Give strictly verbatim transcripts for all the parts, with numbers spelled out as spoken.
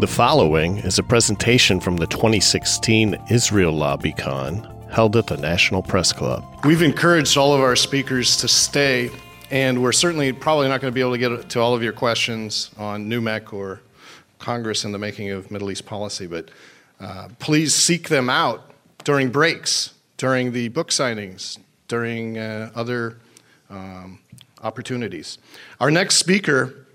The following is a presentation from the twenty sixteen Israel Lobby Con held at the National Press Club. We've encouraged all of our speakers to stay, and we're certainly probably not going to be able to get to all of your questions on N U M E C or Congress and the Making of Middle East Policy, but uh, please seek them out during breaks, during the book signings, during uh, other um, opportunities. Our next speaker,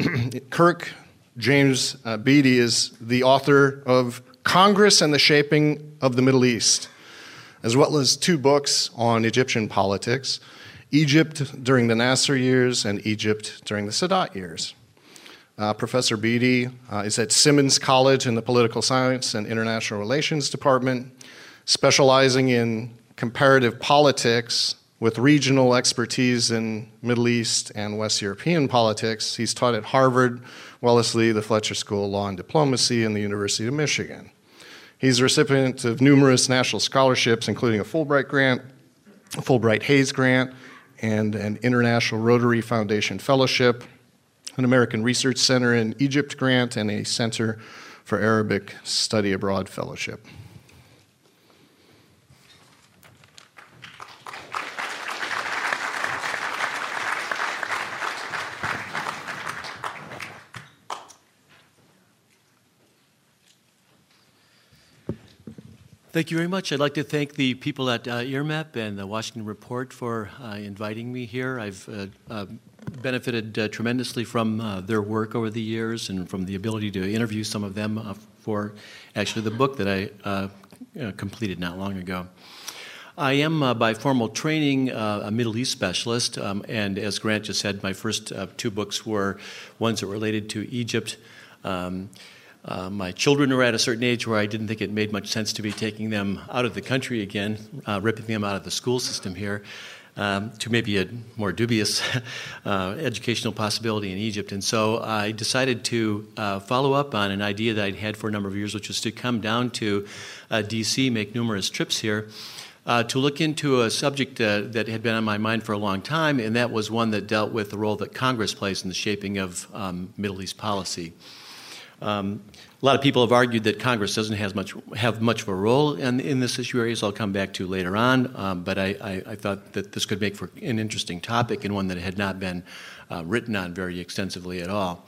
Kirk James uh, Beattie, is the author of Congress and the Shaping of the Middle East, as well as two books on Egyptian politics, Egypt during the Nasser years and Egypt during the Sadat years. Uh, Professor Beattie uh, is at Simmons College in the Political Science and International Relations Department, specializing in comparative politics with regional expertise in Middle East and West European politics. He's taught at Harvard, Wellesley, the Fletcher School of Law and Diplomacy, and the University of Michigan. He's a recipient of numerous national scholarships, including a Fulbright grant, a Fulbright-Hays grant, and an International Rotary Foundation Fellowship, an American Research Center in Egypt grant, and a Center for Arabic Study Abroad Fellowship. Thank you very much. I'd like to thank the people at uh, I R M E P and the Washington Report for uh, inviting me here. I've uh, uh, benefited uh, tremendously from uh, their work over the years and from the ability to interview some of them uh, for actually the book that I uh, uh, completed not long ago. I am, uh, by formal training, uh, a Middle East specialist, um, and as Grant just said, my first uh, two books were ones that related to Egypt. Um, Uh, my children were at a certain age where I didn't think it made much sense to be taking them out of the country again, uh, ripping them out of the school system here, um, to maybe a more dubious uh, educational possibility in Egypt. And so I decided to uh, follow up on an idea that I'd had for a number of years, which was to come down to uh, D C, make numerous trips here, uh, to look into a subject uh, that had been on my mind for a long time, and that was one that dealt with the role that Congress plays in the shaping of um, Middle East policy. Um, a lot of people have argued that Congress doesn't have much have much of a role in, in this issue areas. I'll come back to later on, um, but I, I, I thought that this could make for an interesting topic and one that had not been uh, written on very extensively at all.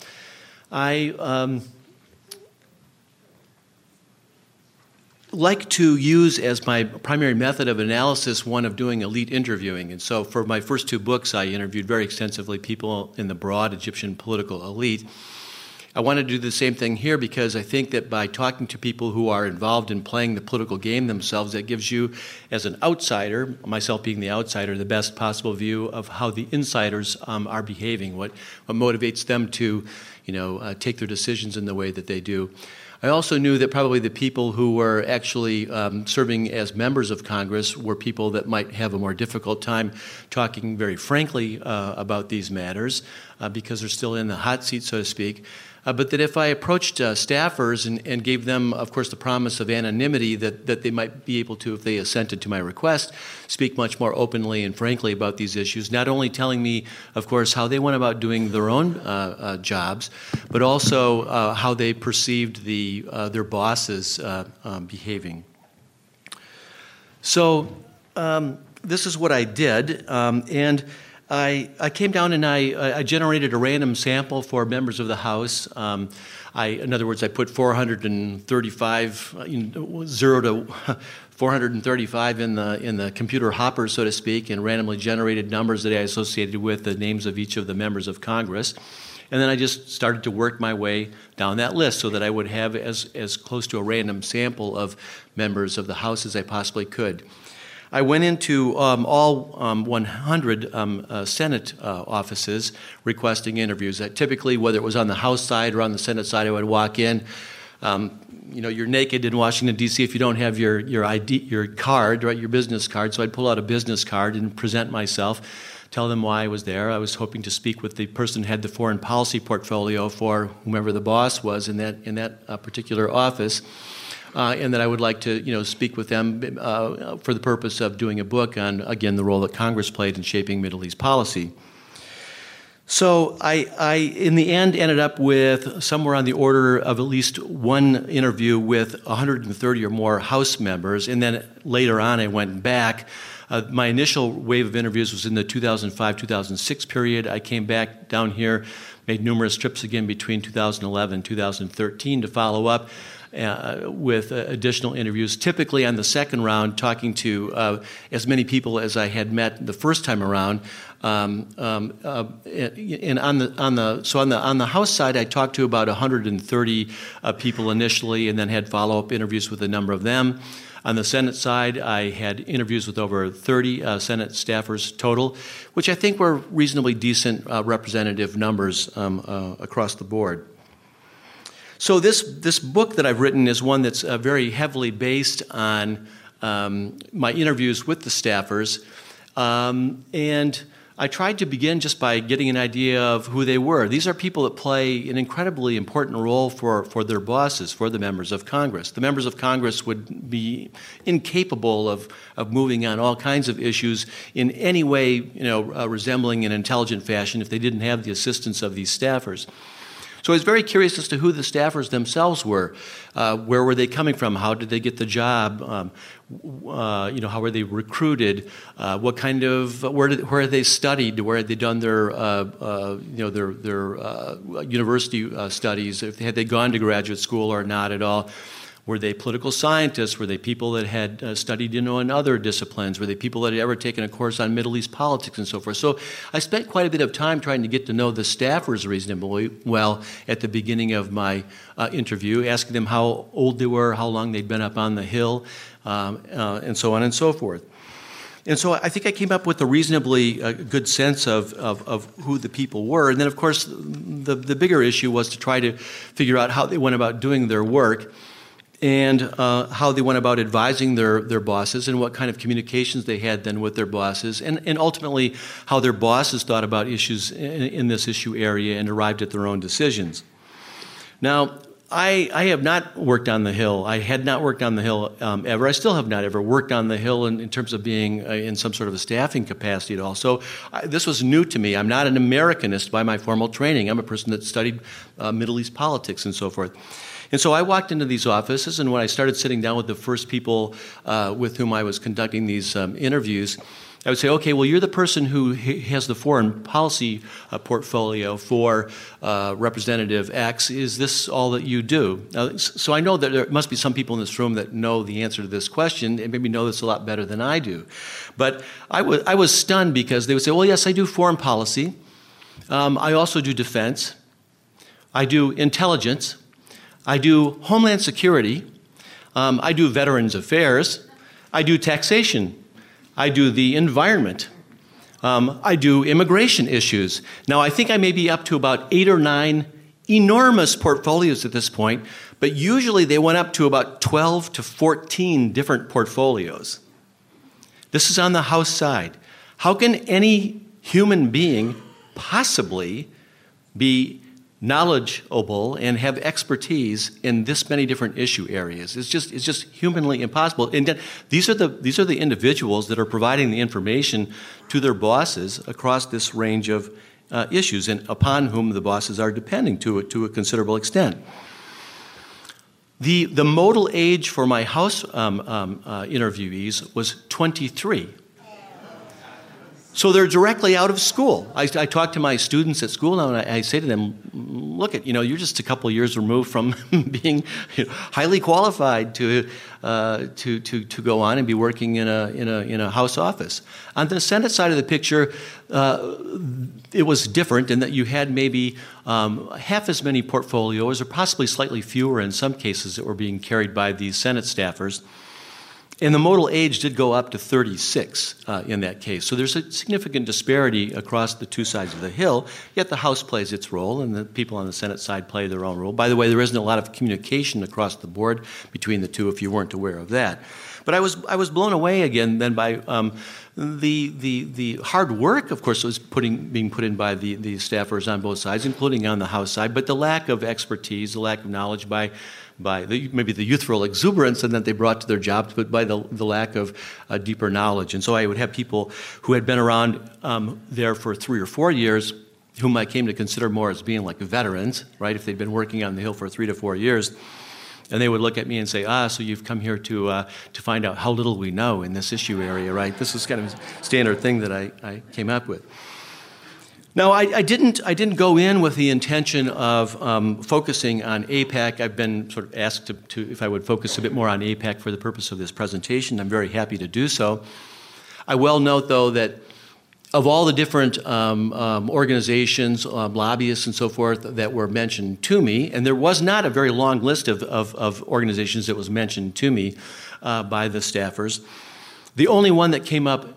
I um, like to use as my primary method of analysis one of doing elite interviewing, and so for my first two books, I interviewed very extensively people in the broad Egyptian political elite. I want to do the same thing here because I think that by talking to people who are involved in playing the political game themselves, that gives you, as an outsider, myself being the outsider, the best possible view of how the insiders um, are behaving, what, what motivates them to, you know, uh, take their decisions in the way that they do. I also knew that probably the people who were actually um, serving as members of Congress were people that might have a more difficult time talking very frankly uh, about these matters uh, because they're still in the hot seat, so to speak. Uh, but that if I approached uh, staffers and, and gave them, of course, the promise of anonymity that, that they might be able to, if they assented to my request, speak much more openly and frankly about these issues, not only telling me, of course, how they went about doing their own uh, uh, jobs, but also uh, how they perceived the uh, their bosses uh, um, behaving. So um, this is what I did, um, and I, I came down and I, I generated a random sample for members of the House. Um, I, in other words, I put four hundred thirty-five, you know, zero to four hundred thirty-five in the in the computer hopper, so to speak, and randomly generated numbers that I associated with the names of each of the members of Congress. And then I just started to work my way down that list so that I would have as, as close to a random sample of members of the House as I possibly could. I went into um, all um, one hundred um, uh, Senate uh, offices requesting interviews. That typically, whether it was on the House side or on the Senate side, I would walk in. Um, you know, you're naked in Washington, D C if you don't have your, your I D, your card, right, your business card. So I'd pull out a business card and present myself, tell them why I was there. I was hoping to speak with the person who had the foreign policy portfolio for whomever the boss was in that, in that uh, particular office. Uh, and that I would like to, you know, speak with them uh, for the purpose of doing a book on, again, the role that Congress played in shaping Middle East policy. So I, I, in the end, ended up with somewhere on the order of at least one interview with one hundred thirty or more House members, and then later on I went back. Uh, my initial wave of interviews was in the two thousand five, two thousand six period. I came back down here, made numerous trips again between two thousand eleven and two thousand thirteen to follow up uh, with uh, additional interviews, typically on the second round, talking to uh, as many people as I had met the first time around. Um, um, uh, and on the on the so on the on the House side, I talked to about one hundred thirty uh, people initially, and then had follow-up interviews with a number of them. On the Senate side, I had interviews with over thirty uh, Senate staffers total, which I think were reasonably decent uh, representative numbers um, uh, across the board. So this, this book that I've written is one that's uh, very heavily based on um, my interviews with the staffers, um, and I tried to begin just by getting an idea of who they were. These are people that play an incredibly important role for, for their bosses, for the members of Congress. The members of Congress would be incapable of, of moving on all kinds of issues in any way, you know, uh, resembling an intelligent fashion if they didn't have the assistance of these staffers. So I was very curious as to who the staffers themselves were. Uh, where were they coming from? How did they get the job? Um, uh, you know, how were they recruited? Uh, what kind of where did where they studied? Where had they done their uh, uh, you know their their uh, university uh, studies? If they, had they gone to graduate school or not at all? Were they political scientists? Were they people that had uh, studied, you know, in other disciplines? Were they people that had ever taken a course on Middle East politics and so forth? So I spent quite a bit of time trying to get to know the staffers reasonably well at the beginning of my uh, interview, asking them how old they were, how long they'd been up on the Hill, um, uh, and so on and so forth. And so I think I came up with a reasonably uh, good sense of, of, of who the people were. And then, of course, the, the bigger issue was to try to figure out how they went about doing their work, and uh, how they went about advising their, their bosses, and what kind of communications they had then with their bosses, and, and ultimately how their bosses thought about issues in, in this issue area and arrived at their own decisions. Now, I, I have not worked on the Hill. I had not worked on the Hill um, ever. I still have not ever worked on the Hill in, in terms of being uh, in some sort of a staffing capacity at all. So I, this was new to me. I'm not an Americanist by my formal training. I'm a person that studied uh, Middle East politics and so forth. And so I walked into these offices, and when I started sitting down with the first people uh, with whom I was conducting these um, interviews, I would say, okay, well, you're the person who has the foreign policy uh, portfolio for uh, Representative X. Is this all that you do? Now, so I know that there must be some people in this room that know the answer to this question and maybe know this a lot better than I do. But I was, I was stunned because they would say, well, yes, I do foreign policy. Um, I also do defense. I do intelligence. I do Homeland Security, um, I do Veterans Affairs, I do taxation, I do the environment, um, I do immigration issues. Now I think I may be up to about eight or nine enormous portfolios at this point, but usually they went up to about twelve to fourteen different portfolios. This is on the House side. How can any human being possibly be knowledgeable and have expertise in this many different issue areas? It's just it's just humanly impossible. And then these are the these are the individuals that are providing the information to their bosses across this range of uh, issues, and upon whom the bosses are depending to to a considerable extent. The the modal age for my House um, um, uh, interviewees was twenty-three. So they're directly out of school. I, I talk to my students at school now, and I, I say to them, look, at, you know, you're just a couple of years removed from being, you know, highly qualified to, uh, to, to, to go on and be working in a, in, a, in a House office. On the Senate side of the picture, uh, it was different in that you had maybe um, half as many portfolios, or possibly slightly fewer in some cases, that were being carried by these Senate staffers. And the modal age did go up to thirty-six uh, in that case. So there's a significant disparity across the two sides of the Hill, yet the House plays its role, and the people on the Senate side play their own role. By the way, there isn't a lot of communication across the board between the two, if you weren't aware of that. But I was I was blown away again then by um, the the the hard work, of course, that was putting being put in by the, the staffers on both sides, including on the House side, but the lack of expertise, the lack of knowledge by by the, maybe the youthful exuberance that they brought to their jobs, but by the, the lack of uh, deeper knowledge. And so I would have people who had been around um, there for three or four years whom I came to consider more as being like veterans, right, if they'd been working on the Hill for three to four years. And they would look at me and say, ah, so you've come here to uh, to find out how little we know in this issue area, right? This is kind of a standard thing that I, I came up with. Now, I, I didn't I didn't go in with the intention of um, focusing on AIPAC. I've been sort of asked to, to if I would focus a bit more on AIPAC for the purpose of this presentation. I'm very happy to do so. I will note, though, that of all the different um, um, organizations, um, lobbyists, and so forth that were mentioned to me, and there was not a very long list of, of, of organizations that was mentioned to me uh, by the staffers, the only one that came up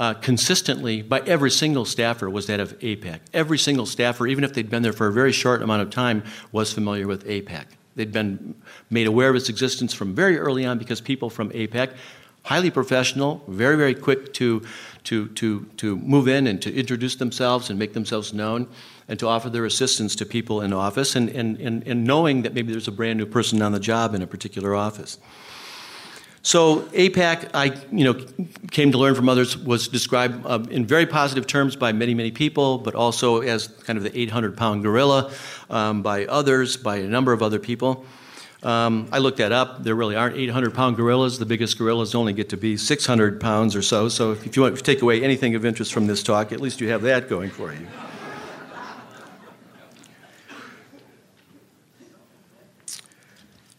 uh, consistently by every single staffer was that of AIPAC. Every single staffer, even if they'd been there for a very short amount of time, was familiar with AIPAC. They'd been made aware of its existence from very early on because people from AIPAC, highly professional, very, very quick to to to to move in and to introduce themselves and make themselves known and to offer their assistance to people in office and, and, and, and knowing that maybe there's a brand new person on the job in a particular office. So AIPAC, I you know, came to learn from others, was described um, in very positive terms by many, many people, but also as kind of the eight hundred pound gorilla um, by others, by a number of other people. Um, I looked that up. There really aren't eight hundred pound gorillas. The biggest gorillas only get to be six hundred pounds or so. So if you want to take away anything of interest from this talk, at least you have that going for you.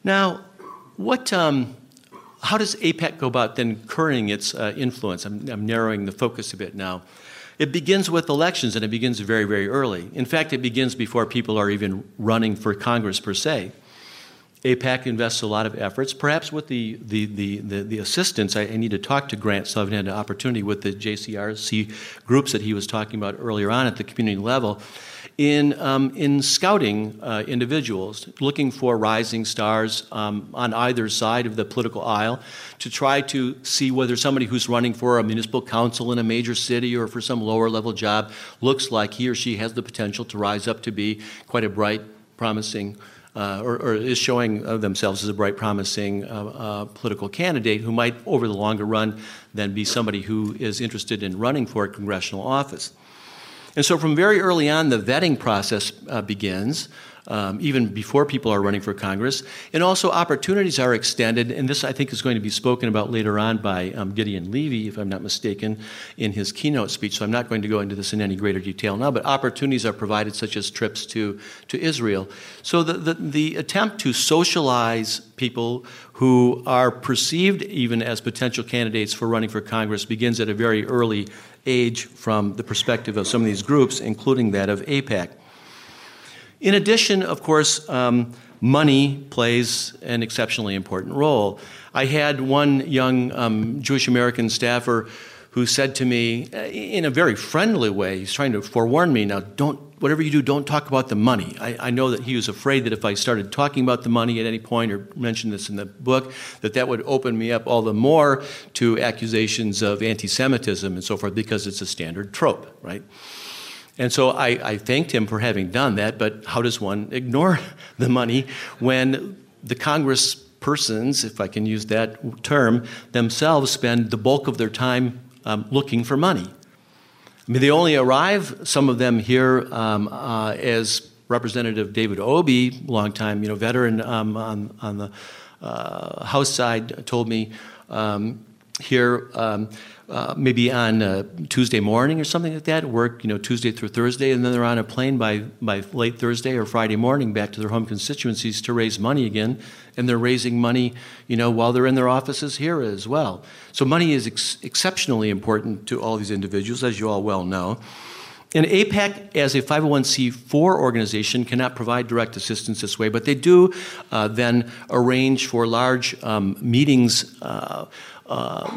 Now, what, um, how does AIPAC go about then currying its uh, influence? I'm, I'm narrowing the focus a bit now. It begins with elections, and it begins very, very early. In fact, it begins before people are even running for Congress per se. AIPAC invests a lot of efforts, perhaps with the the the, the, the assistance. I, I need to talk to Grant, so I haven't had an opportunity with the J C R C groups that he was talking about earlier on at the community level, in um, in scouting uh, individuals, looking for rising stars um, on either side of the political aisle to try to see whether somebody who's running for a municipal council in a major city or for some lower level job looks like he or she has the potential to rise up to be quite a bright, promising Uh, or, or is showing themselves as a bright, promising uh, uh, political candidate who might, over the longer run, then be somebody who is interested in running for a congressional office. And so from very early on, the vetting process uh, begins, um, even before people are running for Congress. And also opportunities are extended, and this, I think, is going to be spoken about later on by um, Gideon Levy, if I'm not mistaken, in his keynote speech. So I'm not going to go into this in any greater detail now, but opportunities are provided, such as trips to, to Israel. So the, the, the attempt to socialize people who are perceived even as potential candidates for running for Congress begins at a very early age from the perspective of some of these groups, including that of AIPAC. In addition, of course, um, money plays an exceptionally important role. I had one young um, Jewish American staffer who said to me, in a very friendly way, he's trying to forewarn me, now don't, whatever you do, don't talk about the money. I, I know that he was afraid that if I started talking about the money at any point or mentioned this in the book, that that would open me up all the more to accusations of anti-Semitism and so forth because it's a standard trope, right? And so I, I thanked him for having done that, but how does one ignore the money when the Congress persons, if I can use that term, themselves spend the bulk of their time Um, looking for money? I mean, they only arrive, some of them here, um, uh, as Representative David Obie, longtime you know, veteran um, on, on the uh, House side, told me um, here um, uh, maybe on uh, Tuesday morning or something like that, work you know Tuesday through Thursday, and then they're on a plane by, by late Thursday or Friday morning back to their home constituencies to raise money again. And they're raising money, you know, while they're in their offices here as well. So money is ex- exceptionally important to all these individuals, as you all well know. And AIPAC, as a five oh one c four organization, cannot provide direct assistance this way, but they do uh, then arrange for large um, meetings uh, uh,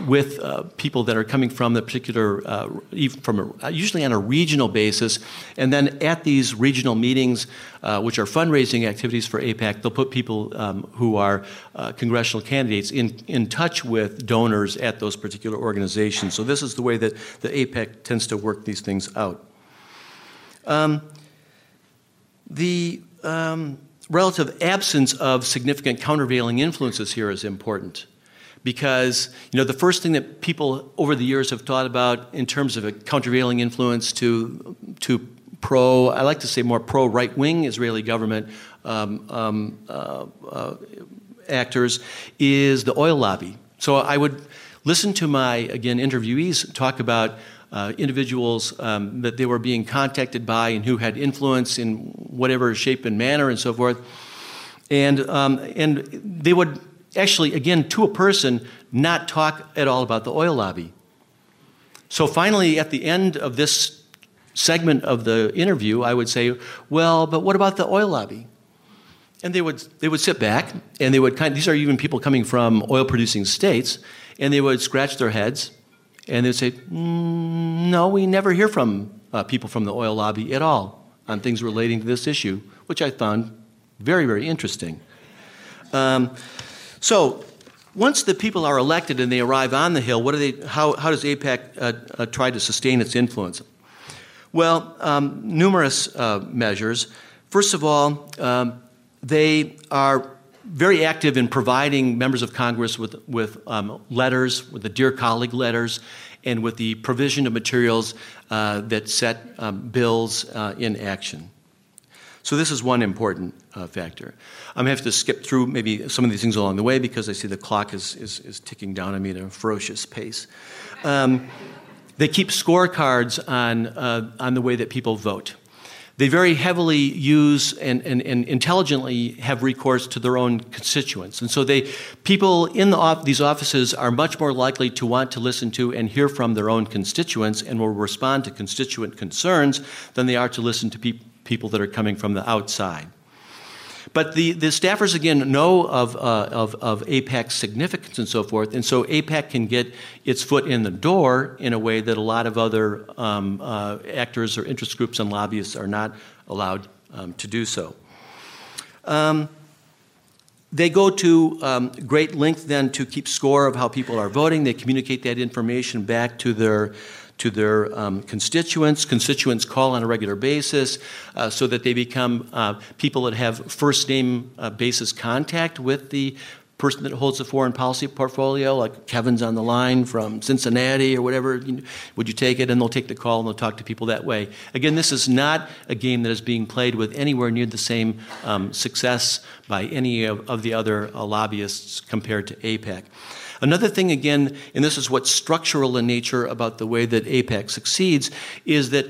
with uh, people that are coming from the particular, uh, from a, usually on a regional basis, and then at these regional meetings, uh, which are fundraising activities for AIPAC, they'll put people um, who are uh, congressional candidates in, in touch with donors at those particular organizations. So this is the way that the AIPAC tends to work these things out. Um, the um, relative absence of significant countervailing influences here is important because, you know, the first thing that people over the years have thought about in terms of a countervailing influence to, to pro, I like to say more pro-right-wing Israeli government um, um, uh, uh, actors is the oil lobby. So I would listen to my, again, interviewees talk about uh, individuals um, that they were being contacted by and who had influence in whatever shape and manner and so forth. And um, and they would actually, again, to a person, not talk at all about the oil lobby. So finally, at the end of this segment of the interview, I would say, well, but what about the oil lobby? And they would they would sit back, and they would kind of, these are even people coming from oil-producing states, and they would scratch their heads, and they would say, mm, no, we never hear from uh, people from the oil lobby at all on things relating to this issue, which I found very, very interesting. Um, so once the people are elected and they arrive on the Hill, what are they? How, how does AIPAC uh, uh, try to sustain its influence? Well, um, numerous uh, measures. First of all, um, they are very active in providing members of Congress with, with um, letters, with the Dear Colleague letters, and with the provision of materials uh, that set um, bills uh, in action. So this is one important uh, factor. I'm going to have to skip through maybe some of these things along the way because I see the clock is, is, is ticking down on me at a ferocious pace. Um, they keep scorecards on, uh, on the way that people vote. They very heavily use and, and, and intelligently have recourse to their own constituents. And so they, people in the op- these offices are much more likely to want to listen to and hear from their own constituents and will respond to constituent concerns than they are to listen to people. people that are coming from the outside. But the, the staffers, again, know of, uh, of, of AIPAC's significance and so forth, and so AIPAC can get its foot in the door in a way that a lot of other um, uh, actors or interest groups and lobbyists are not allowed um, to do so. Um, They go to um, great length then to keep score of how people are voting. They communicate that information back to their to their um, constituents. Constituents call on a regular basis uh, so that they become uh, people that have first name uh, basis contact with the person that holds the foreign policy portfolio, like Kevin's on the line from Cincinnati or whatever, you know, would you take it? And they'll take the call and they'll talk to people that way. Again, this is not a game that is being played with anywhere near the same um, success by any of, of the other uh, lobbyists compared to AIPAC. Another thing, again, and this is what's structural in nature about the way that AIPAC succeeds, is that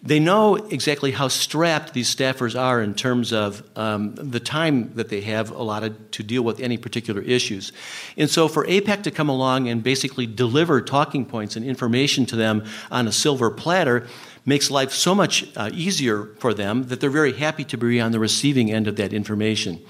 they know exactly how strapped these staffers are in terms of um, the time that they have allotted to deal with any particular issues. And so for AIPAC to come along and basically deliver talking points and information to them on a silver platter makes life so much uh, easier for them that they're very happy to be on the receiving end of that information.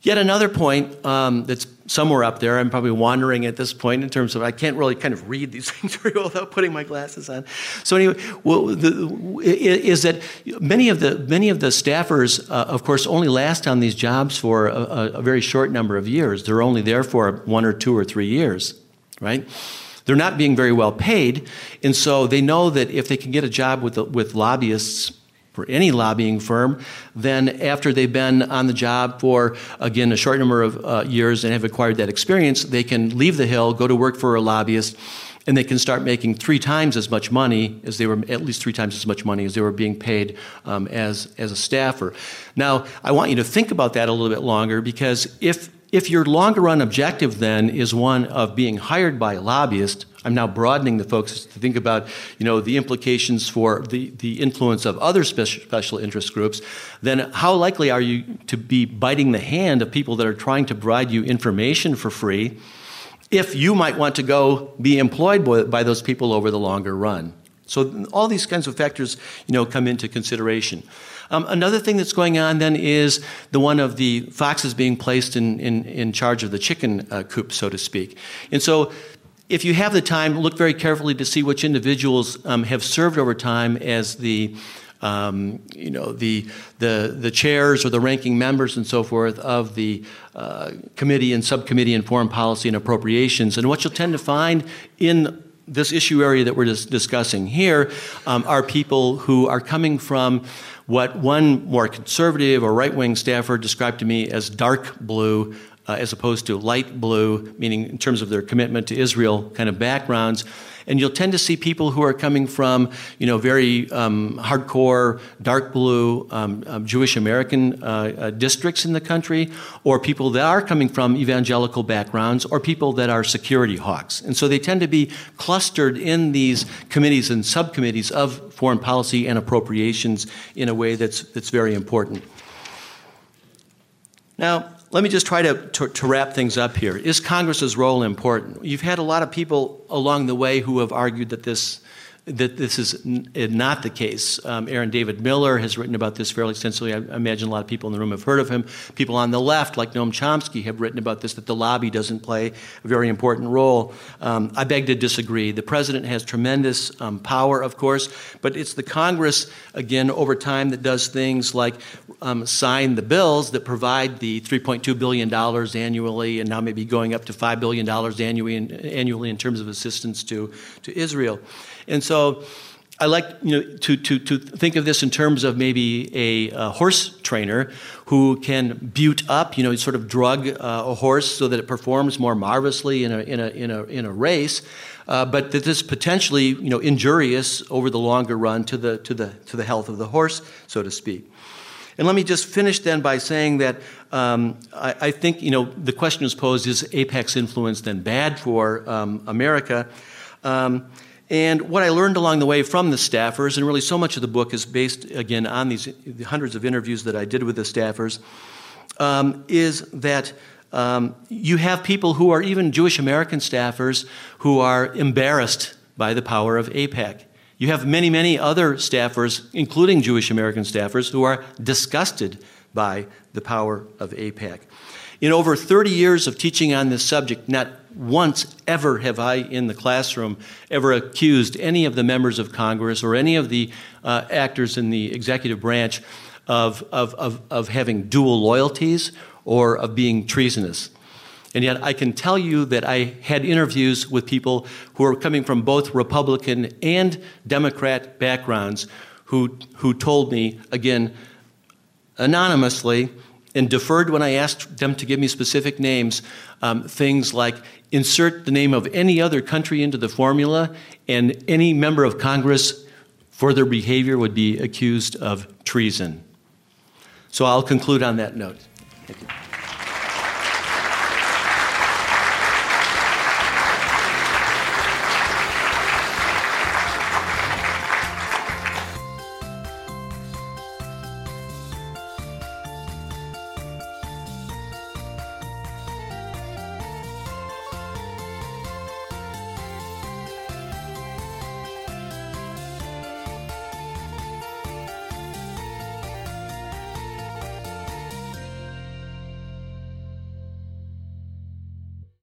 Yet another point um, that's somewhere up there, I'm probably wandering at this point in terms of I can't really kind of read these things very well without putting my glasses on. So anyway, well, the, is that many of the many of the staffers, uh, of course, only last on these jobs for a, a very short number of years. They're only there for one or two or three years, right? They're not being very well paid, and so they know that if they can get a job with the, with lobbyists, for any lobbying firm, then after they've been on the job for, again, a short number of uh, years and have acquired that experience, they can leave the Hill, go to work for a lobbyist, and they can start making three times as much money as they were, at least three times as much money as they were being paid um, as, as a staffer. Now, I want you to think about that a little bit longer because if If your longer-run objective, then, is one of being hired by a lobbyist, I'm now broadening the focus to think about, you know, the implications for the, the influence of other special, special interest groups, then how likely are you to be biting the hand of people that are trying to provide you information for free if you might want to go be employed by, by those people over the longer run? So all these kinds of factors, you know, come into consideration. Um, another thing that's going on then is the one of the foxes being placed in, in, in charge of the chicken uh, coop, so to speak. And so if you have the time, look very carefully to see which individuals um, have served over time as the, um, you know, the, the, the chairs or the ranking members and so forth of the uh, committee and subcommittee on foreign policy and appropriations. And what you'll tend to find in this issue area that we're dis- discussing here um, are people who are coming from what one more conservative or right-wing staffer described to me as dark blue uh, as opposed to light blue, meaning in terms of their commitment to Israel kind of backgrounds. and you'll tend to see people who are coming from, you know, very um, hardcore, dark blue um, um, Jewish American uh, uh, districts in the country, or people that are coming from evangelical backgrounds, or people that are security hawks. And so they tend to be clustered in these committees and subcommittees of foreign policy and appropriations in a way that's, that's very important. Now, let me just try to, to, to wrap things up here. Is Congress's role important? You've had a lot of people along the way who have argued that this, that this is n- not the case. Um, Aaron David Miller has written about this fairly extensively. I imagine a lot of people in the room have heard of him. People on the left, like Noam Chomsky, have written about this, that the lobby doesn't play a very important role. Um, I beg to disagree. The president has tremendous um, power, of course, but it's the Congress, again, over time, that does things like um, sign the bills that provide the three point two billion dollars annually, and now maybe going up to five billion dollars annually in, annually in terms of assistance to, to Israel. And so I like, you know, to, to, to think of this in terms of maybe a, a horse trainer who can butte up, you know, sort of drug uh, a horse so that it performs more marvelously in a in a in a in a race, uh, but that this potentially, you know, injurious over the longer run to the to the to the health of the horse, so to speak. And let me just finish then by saying that um, I, I think, you know, the question is posed: is AIPAC's influence then bad for um, America? Um, And what I learned along the way from the staffers, and really so much of the book is based, again, on these hundreds of interviews that I did with the staffers, um, is that um, you have people who are even Jewish American staffers who are embarrassed by the power of AIPAC. You have many, many other staffers, including Jewish American staffers, who are disgusted by the power of AIPAC. In over thirty years of teaching on this subject, not once ever have I in the classroom ever accused any of the members of Congress or any of the uh, actors in the executive branch of, of, of, of having dual loyalties or of being treasonous. And yet I can tell you that I had interviews with people who are coming from both Republican and Democrat backgrounds who, who told me, again, anonymously, and deferred when I asked them to give me specific names, um, things like insert the name of any other country into the formula, and any member of Congress for their behavior would be accused of treason. So I'll conclude on that note. Thank you.